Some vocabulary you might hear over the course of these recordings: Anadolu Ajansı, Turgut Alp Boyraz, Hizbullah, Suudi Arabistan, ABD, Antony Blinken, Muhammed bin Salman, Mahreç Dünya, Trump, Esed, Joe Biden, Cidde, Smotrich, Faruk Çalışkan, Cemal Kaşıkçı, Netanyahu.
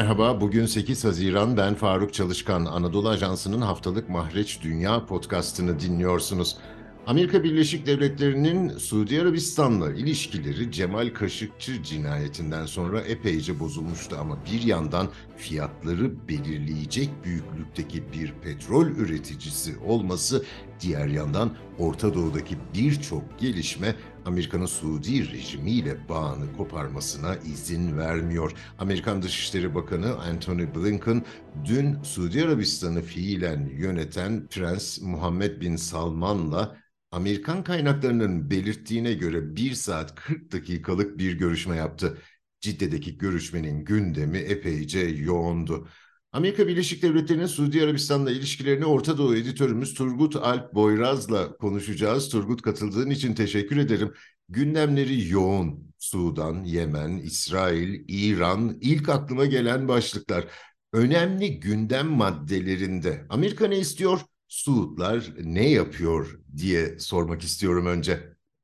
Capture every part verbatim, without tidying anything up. Merhaba, bugün sekiz Haziran, ben Faruk Çalışkan. Anadolu Ajansı'nın haftalık Mahreç Dünya podcastını dinliyorsunuz. Amerika Birleşik Devletleri'nin Suudi Arabistan'la ilişkileri Cemal Kaşıkçı cinayetinden sonra epeyce bozulmuştu ama bir yandan fiyatları belirleyecek büyüklükteki bir petrol üreticisi olması, diğer yandan Orta Doğu'daki birçok gelişme Amerika'nın Suudi rejimiyle bağını koparmasına izin vermiyor. Amerikan Dışişleri Bakanı Antony Blinken dün Suudi Arabistan'ı fiilen yöneten Prens Muhammed bin Salman'la Amerikan kaynaklarının belirttiğine göre bir saat kırk dakikalık bir görüşme yaptı. Cidde'deki görüşmenin gündemi epeyce yoğundu. Amerika Birleşik Devletleri'nin Suudi Arabistan'la ilişkilerini Orta Doğu editörümüz Turgut Alp Boyraz'la konuşacağız. Turgut, katıldığın için teşekkür ederim. Gündemleri yoğun. Sudan, Yemen, İsrail, İran, ilk aklıma gelen başlıklar. Önemli gündem maddelerinde Amerika ne istiyor, Suudlar ne yapıyor diye sormak istiyorum önce.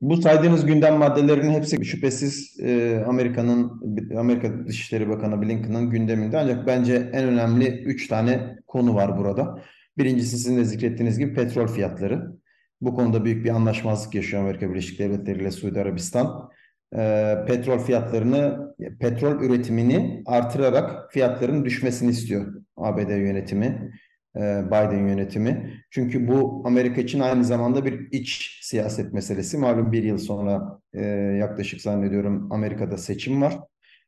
Bu saydığınız gündem maddelerinin hepsi şüphesiz e, Amerika'nın Amerika Dışişleri Bakanı Blinken'ın gündeminde. Ancak bence en önemli üç tane konu var burada. Birincisi sizin de zikrettiğiniz gibi petrol fiyatları. Bu konuda büyük bir anlaşmazlık yaşıyor Amerika Birleşik Devletleri ile Suudi Arabistan. E, petrol fiyatlarını, petrol üretimini artırarak fiyatların düşmesini istiyor A B D yönetimi. Biden yönetimi. Çünkü bu Amerika için aynı zamanda bir iç siyaset meselesi. Malum bir yıl sonra e, yaklaşık zannediyorum Amerika'da seçim var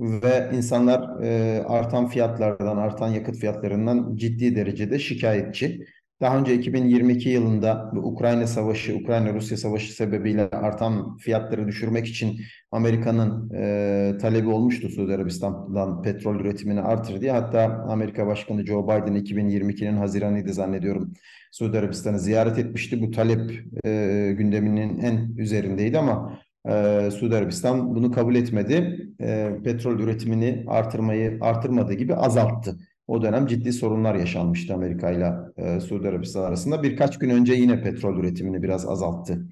ve insanlar e, artan fiyatlardan, artan yakıt fiyatlarından ciddi derecede şikayetçi. Daha önce iki bin yirmi iki yılında Ukrayna Savaşı, Ukrayna-Rusya Savaşı sebebiyle artan fiyatları düşürmek için Amerika'nın e, talebi olmuştu Suudi Arabistan'dan petrol üretimini artır diye. Hatta Amerika Başkanı Joe Biden iki bin yirmi ikinin Haziran'ıydı zannediyorum, Suudi Arabistan'ı ziyaret etmişti. Bu talep e, gündeminin en üzerindeydi ama e, Suudi Arabistan bunu kabul etmedi. E, petrol üretimini artırmayı artırmadığı gibi azalttı. O dönem ciddi sorunlar yaşanmıştı Amerika ile e, Suudi Arabistan arasında. Birkaç gün önce yine petrol üretimini biraz azalttı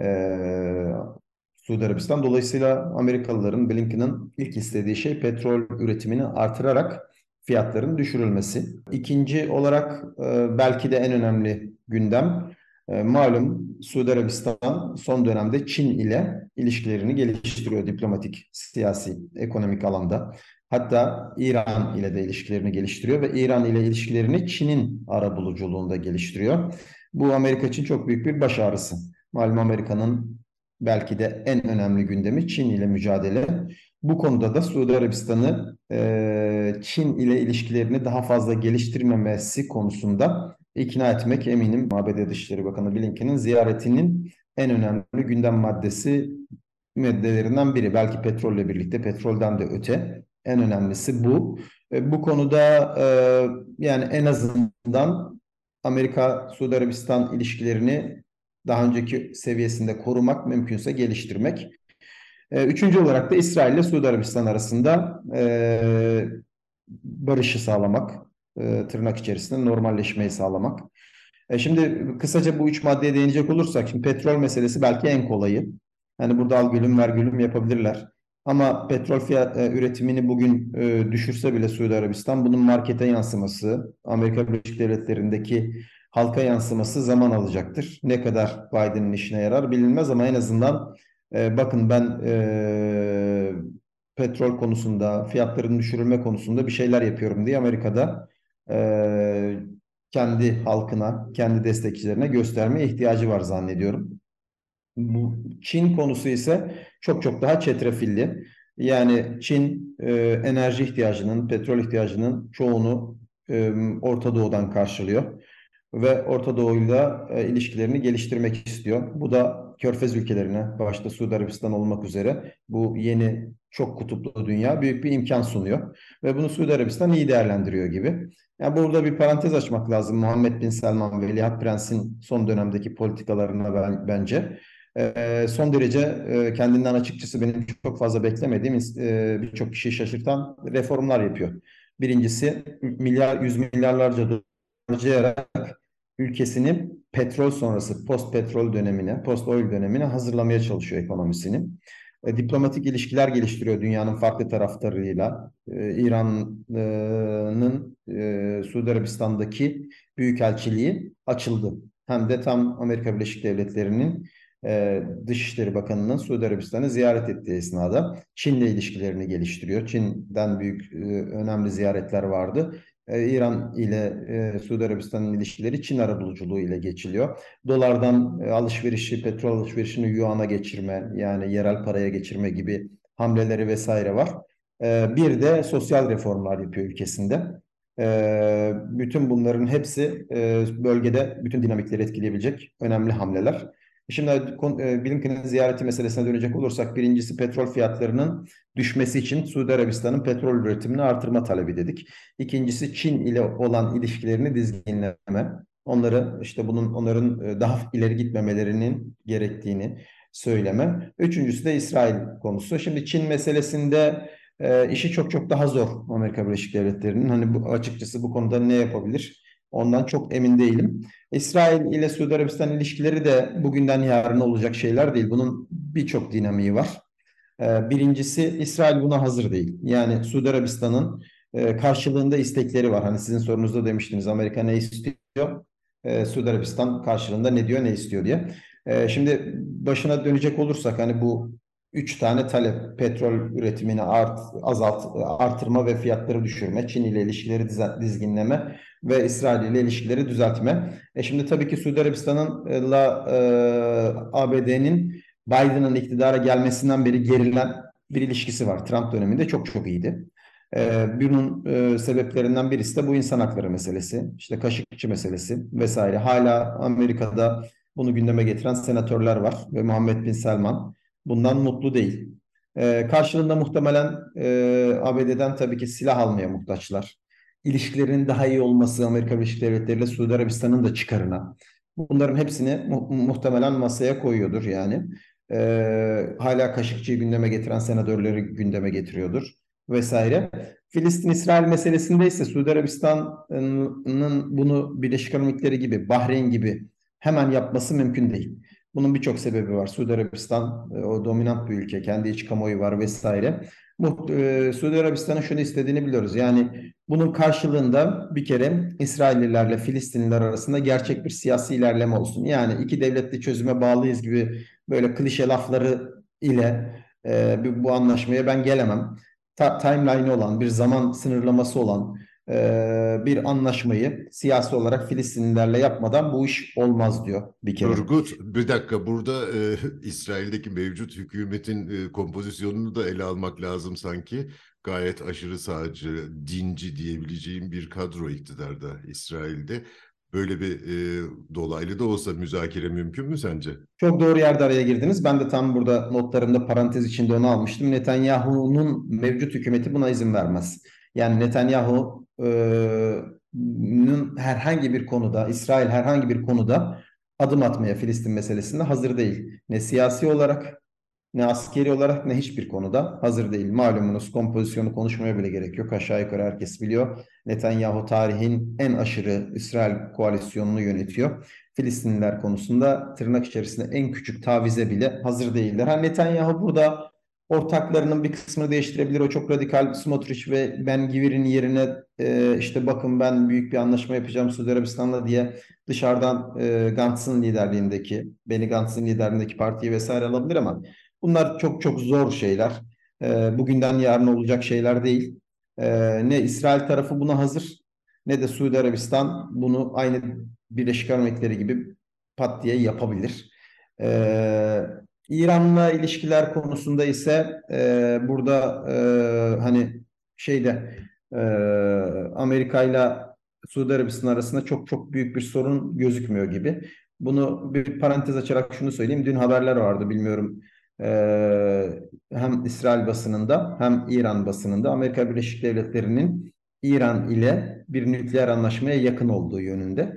e, Suudi Arabistan. Dolayısıyla Amerikalıların, Blinken'ın ilk istediği şey petrol üretimini artırarak fiyatların düşürülmesi. İkinci olarak e, belki de en önemli gündem. E, malum Suudi Arabistan son dönemde Çin ile ilişkilerini geliştiriyor diplomatik, siyasi, ekonomik alanda. Hatta İran ile de ilişkilerini geliştiriyor ve İran ile ilişkilerini Çin'in arabuluculuğunda geliştiriyor. Bu Amerika için çok büyük bir baş ağrısı. Malum Amerika'nın belki de en önemli gündemi Çin ile mücadele. Bu konuda da Suudi Arabistan'ı e, Çin ile ilişkilerini daha fazla geliştirmemesi konusunda ikna etmek, eminim A B D Dışişleri Bakanı Blinken'in ziyaretinin en önemli gündem maddesi maddelerinden biri. Belki petrolle birlikte, petrolden de öte. En önemlisi bu. Bu konuda e, yani en azından Amerika-Suudi Arabistan ilişkilerini daha önceki seviyesinde korumak, mümkünse geliştirmek. E, üçüncü olarak da İsrail ile Suudi Arabistan arasında e, barışı sağlamak, e, tırnak içerisinde normalleşmeyi sağlamak. E, şimdi kısaca bu üç maddeye değinecek olursak, şimdi petrol meselesi belki en kolayı. Yani burada al gülüm ver gülüm yapabilirler. Ama petrol fiyat e, üretimini bugün e, düşürse bile Suudi Arabistan, bunun markete yansıması, Amerika Birleşik Devletleri'ndeki halka yansıması zaman alacaktır. Ne kadar Biden'ın işine yarar bilinmez ama en azından e, bakın ben e, petrol konusunda, fiyatların düşürülme konusunda bir şeyler yapıyorum diye Amerika'da e, kendi halkına, kendi destekçilerine göstermeye ihtiyacı var zannediyorum. Bu Çin konusu ise çok çok daha çetrefilli. Yani Çin e, enerji ihtiyacının, petrol ihtiyacının çoğunu e, Orta Doğu'dan karşılıyor. Ve Orta Doğu'yla e, ilişkilerini geliştirmek istiyor. Bu da Körfez ülkelerine, başta Suudi Arabistan olmak üzere bu yeni çok kutuplu dünya büyük bir imkan sunuyor. Ve bunu Suudi Arabistan iyi değerlendiriyor gibi. Yani burada bir parantez açmak lazım. Muhammed bin Salman ve Veliaht Prens'in son dönemdeki politikalarına ben, bence... Son derece kendinden açıkçası benim çok fazla beklemediğim, birçok kişiyi şaşırtan reformlar yapıyor. Birincisi milyar, yüz milyarlarca dolar harcayarak ülkesini petrol sonrası post petrol dönemine, post oil dönemine hazırlamaya çalışıyor ekonomisini. e, diplomatik ilişkiler geliştiriyor dünyanın farklı taraflarıyla. E, İran'ın e, Suudi Arabistan'daki büyükelçiliği açıldı. Hem de tam Amerika Birleşik Devletleri'nin e, Dışişleri Bakanı'nın Suudi Arabistan'ı ziyaret ettiği esnada Çin'le ilişkilerini geliştiriyor. Çin'den büyük e, önemli ziyaretler vardı. İran ile e, Suudi Arabistan'ın ilişkileri Çin arabuluculuğu ile geçiliyor. Dolardan e, alışverişi, petrol alışverişini yuana geçirme, yani yerel paraya geçirme gibi hamleleri vesaire var. E, bir de sosyal reformlar yapıyor ülkesinde. E, bütün bunların hepsi e, bölgede bütün dinamikleri etkileyebilecek önemli hamleler. Şimdi e, Blinken'in ziyareti meselesine dönecek olursak, birincisi petrol fiyatlarının düşmesi için Suudi Arabistan'ın petrol üretimini artırma talebi dedik. İkincisi Çin ile olan ilişkilerini dizginleme. Onları işte bunun onların daha ileri gitmemelerinin gerektiğini söyleme. Üçüncüsü de İsrail konusu. Şimdi Çin meselesinde e, işi çok çok daha zor Amerika Birleşik Devletleri'nin. Hani bu, açıkçası bu konuda ne yapabilir? Ondan çok emin değilim. İsrail ile Suudi Arabistan ilişkileri de bugünden yarına olacak şeyler değil. Bunun birçok dinamiği var. Birincisi, İsrail buna hazır değil. Yani Suudi Arabistan'ın karşılığında istekleri var. Hani sizin sorunuzda demiştiniz, Amerika ne istiyor? Suudi Arabistan karşılığında ne diyor, ne istiyor diye. Şimdi başına dönecek olursak, hani bu üç tane talep: petrol üretimini art, azalt, artırma ve fiyatları düşürme, Çin ile ilişkileri dizginleme ve İsrail ile ilişkileri düzeltme. E şimdi tabii ki Suudi Arabistan'la e, A B D'nin Biden'ın iktidara gelmesinden beri gerilen bir ilişkisi var. Trump döneminde çok çok iyiydi. E, bunun e, sebeplerinden birisi de bu insan hakları meselesi, işte Kaşıkçı meselesi vesaire. Hala Amerika'da bunu gündeme getiren senatörler var ve Muhammed bin Salman bundan mutlu değil. Ee, karşılığında muhtemelen e, A B D'den tabii ki silah almaya muhtaçlar. İlişkilerin daha iyi olması Amerika Birleşik Devletleri ile Suudi Arabistan'ın da çıkarına. Bunların hepsini mu muhtemelen masaya koyuyordur yani. Ee, hala Kaşıkçı'yı gündeme getiren senatörleri gündeme getiriyordur vesaire. Filistin-İsrail meselesinde ise Suudi Arabistan'ın bunu Birleşik Emirlikleri gibi, Bahreyn gibi hemen yapması mümkün değil. Bunun birçok sebebi var. Suudi Arabistan o dominant bir ülke. Kendi iç kamuoyu var vesaire. Bu, e, Suudi Arabistan'ın şunu istediğini biliyoruz. Yani bunun karşılığında bir kere İsraillilerle Filistinliler arasında gerçek bir siyasi ilerleme olsun. Yani iki devletli çözüme bağlıyız gibi böyle klişe lafları ile e, bu anlaşmaya ben gelemem. Ta, timeline olan, bir zaman sınırlaması olan bir anlaşmayı siyasi olarak Filistinlilerle yapmadan bu iş olmaz diyor bir kere. Turgut, bir dakika, burada e, İsrail'deki mevcut hükümetin e, kompozisyonunu da ele almak lazım sanki. Gayet aşırı sağcı, dinci diyebileceğim bir kadro iktidarda İsrail'de. Böyle bir e, dolaylı da olsa müzakere mümkün mü sence? Çok doğru yerde araya girdiniz. Ben de tam burada notlarımda parantez içinde onu almıştım. Netanyahu'nun mevcut hükümeti buna izin vermez. Yani Netanyahu'nun e, herhangi bir konuda, İsrail herhangi bir konuda adım atmaya Filistin meselesinde hazır değil. Ne siyasi olarak, ne askeri olarak, ne hiçbir konuda hazır değil. Malumunuz, kompozisyonu konuşmaya bile gerek yok. Aşağı yukarı herkes biliyor. Netanyahu tarihin en aşırı İsrail koalisyonunu yönetiyor. Filistinliler konusunda tırnak içerisinde en küçük tavize bile hazır değiller. Ha, Netanyahu burada ortaklarının bir kısmını değiştirebilir. O çok radikal. Smotrich ve Ben Givir'in yerine e, işte bakın ben büyük bir anlaşma yapacağım Suudi Arabistan'la diye dışarıdan e, Gantz'ın liderliğindeki, Benny Gantz'ın liderliğindeki partiyi vesaire alabilir ama bunlar çok çok zor şeyler. E, bugünden yarına olacak şeyler değil. E, ne İsrail tarafı buna hazır, ne de Suudi Arabistan bunu aynı Birleşik Arap Emirlikleri gibi pat diye yapabilir. E, İran'la ilişkiler konusunda ise e, burada e, hani şeyde e, Amerika ile Suudi Arabistan arasında çok çok büyük bir sorun gözükmüyor gibi. Bunu bir parantez açarak şunu söyleyeyim. Dün haberler vardı, bilmiyorum, e, hem İsrail basınında hem İran basınında Amerika Birleşik Devletleri'nin İran ile bir nükleer anlaşmaya yakın olduğu yönünde.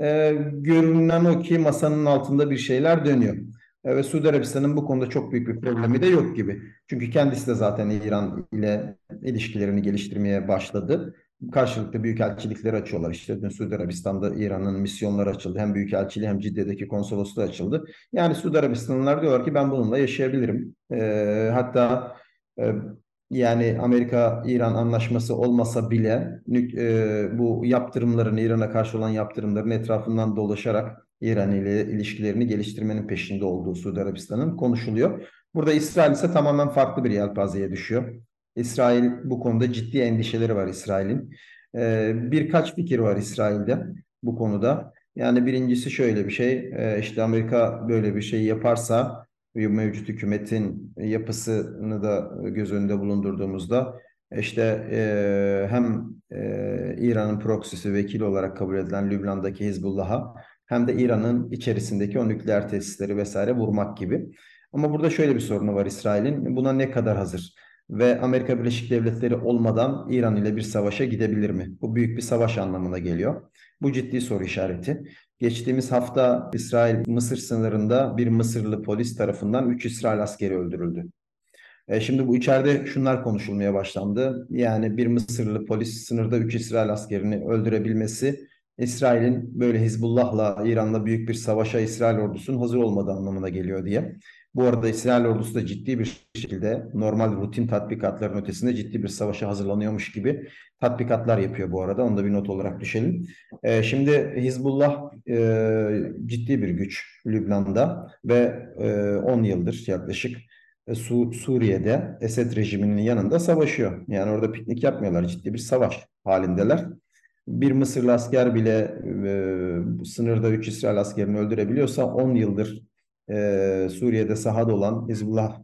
E, görünen o ki masanın altında bir şeyler dönüyor. Ve Suudi Arabistan'ın bu konuda çok büyük bir problemi de yok gibi. Çünkü kendisi de zaten İran ile ilişkilerini geliştirmeye başladı. karşılıklı büyükelçilikleri açıyorlar. İşte dün Suudi Arabistan'da İran'ın misyonları açıldı. Hem büyükelçiliği hem Cidde'deki konsolosluğu açıldı. Yani Suudi Arabistanlılar diyorlar ki ben bununla yaşayabilirim. E, hatta e, yani Amerika-İran anlaşması olmasa bile e, bu yaptırımların, İran'a karşı olan yaptırımların etrafından dolaşarak İran ile ilişkilerini geliştirmenin peşinde olduğu Suudi Arabistan'ın konuşuluyor. Burada İsrail ise tamamen farklı bir yelpazeye düşüyor. İsrail bu konuda ciddi endişeleri var İsrail'in. Ee, birkaç fikir var İsrail'de bu konuda. Yani birincisi şöyle bir şey, ee, işte Amerika böyle bir şey yaparsa, mevcut hükümetin yapısını da göz önünde bulundurduğumuzda, işte e, hem e, İran'ın proksisi vekili olarak kabul edilen Lübnan'daki Hizbullah'a, hem de İran'ın içerisindeki o nükleer tesisleri vesaire vurmak gibi. Ama burada şöyle bir sorunu var İsrail'in, buna ne kadar hazır? Ve Amerika Birleşik Devletleri olmadan İran ile bir savaşa gidebilir mi? Bu büyük bir savaş anlamına geliyor. Bu ciddi soru işareti. Geçtiğimiz hafta İsrail-Mısır sınırında bir Mısırlı polis tarafından üç İsrail askeri öldürüldü. E şimdi bu içeride şunlar konuşulmaya başlandı. Yani bir Mısırlı polis sınırda üç İsrail askerini öldürebilmesi, İsrail'in böyle Hizbullah'la, İran'la büyük bir savaşa İsrail ordusunun hazır olmadığı anlamına geliyor diye. Bu arada İsrail ordusu da ciddi bir şekilde normal rutin tatbikatların ötesinde ciddi bir savaşa hazırlanıyormuş gibi tatbikatlar yapıyor bu arada. Onu da bir not olarak düşelim. Ee, şimdi Hizbullah e, ciddi bir güç Lübnan'da ve on e, yıldır yaklaşık e, Su Suriye'de Esed rejiminin yanında savaşıyor. Yani orada piknik yapmıyorlar, ciddi bir savaş halindeler. Bir Mısırlı asker bile e, sınırda üç İsrail askerini öldürebiliyorsa on yıldır Ee, Suriye'de sahada olan Hizbullah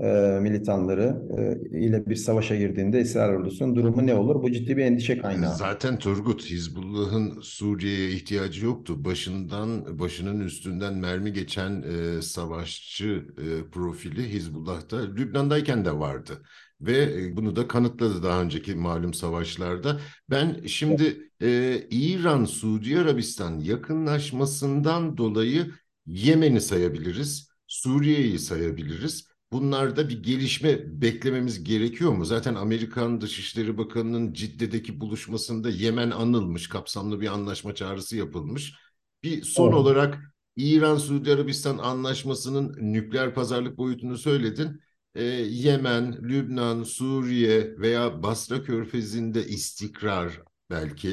e, militanları e, ile bir savaşa girdiğinde İsrail ordusunun durumu ne olur? Bu ciddi bir endişe kaynağı. Zaten Turgut, Hizbullah'ın Suriye'ye ihtiyacı yoktu. Başından, başının üstünden mermi geçen e, savaşçı e, profili Hizbullah'ta Lübnan'dayken de vardı. Ve bunu da kanıtladı daha önceki malum savaşlarda. Ben şimdi e, İran-Suudi Arabistan yakınlaşmasından dolayı Yemen'i sayabiliriz, Suriye'yi sayabiliriz. Bunlarda bir gelişme beklememiz gerekiyor mu? Zaten Amerikan Dışişleri Bakanı'nın Cidde'deki buluşmasında Yemen anılmış, kapsamlı bir anlaşma çağrısı yapılmış. Bir son evet. olarak İran-Suudi Arabistan anlaşmasının nükleer pazarlık boyutunu söyledin. Ee, Yemen, Lübnan, Suriye veya Basra Körfezi'nde istikrar belki.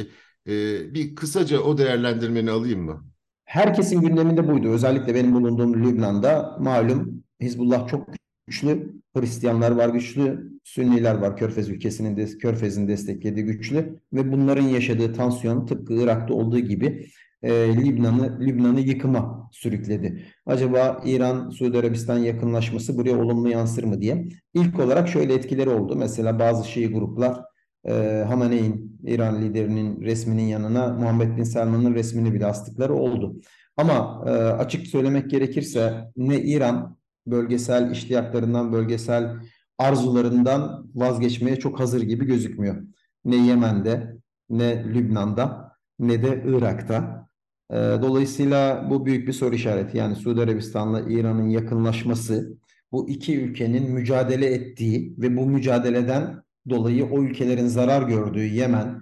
Ee, bir kısaca o değerlendirmeni alayım mı? Herkesin gündeminde buydu. Özellikle benim bulunduğum Lübnan'da malum Hizbullah çok güçlü, Hristiyanlar var güçlü, Sünniler var Körfez ülkesinin de, Körfez'in desteklediği güçlü ve bunların yaşadığı tansiyon tıpkı Irak'ta olduğu gibi e, Lübnan'ı Lübnan'ı yıkıma sürükledi. Acaba İran-Suudi Arabistan yakınlaşması buraya olumlu yansır mı diye. İlk olarak şöyle etkileri oldu. Mesela bazı Şii gruplar e, Hamaney'in, İran liderinin resminin yanına Muhammed bin Salman'ın resmini bile astıkları oldu. Ama e, açık söylemek gerekirse ne İran bölgesel iştiyaklarından, bölgesel arzularından vazgeçmeye çok hazır gibi gözükmüyor. Ne Yemen'de, ne Lübnan'da, ne de Irak'ta. E, dolayısıyla bu büyük bir soru işareti. Yani Suudi Arabistan'la İran'ın yakınlaşması, bu iki ülkenin mücadele ettiği ve bu mücadeleden dolayı o ülkelerin zarar gördüğü Yemen,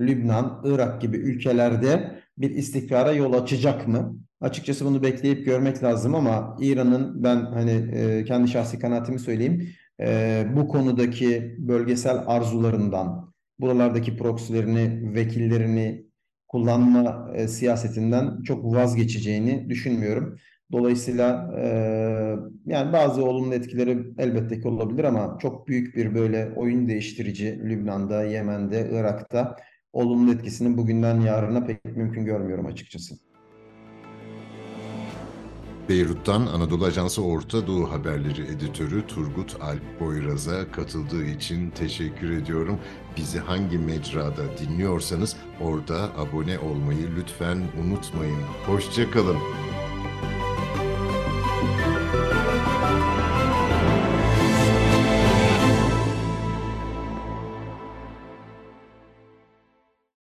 Lübnan, Irak gibi ülkelerde bir istikrara yol açacak mı? Açıkçası bunu bekleyip görmek lazım ama İran'ın ben hani e, kendi şahsi kanaatimi söyleyeyim. E, bu konudaki bölgesel arzularından, buralardaki proksilerini, vekillerini kullanma e, siyasetinden çok vazgeçeceğini düşünmüyorum. Dolayısıyla e, yani bazı olumlu etkileri elbette ki olabilir ama çok büyük bir böyle oyun değiştirici Lübnan'da, Yemen'de, Irak'ta olumlu etkisini bugünden yarına pek mümkün görmüyorum açıkçası. Beyrut'tan Anadolu Ajansı Orta Doğu Haberleri Editörü Turgut Alp Boyraz'a katıldığı için teşekkür ediyorum. Bizi hangi mecrada dinliyorsanız orada abone olmayı lütfen unutmayın. Hoşça kalın.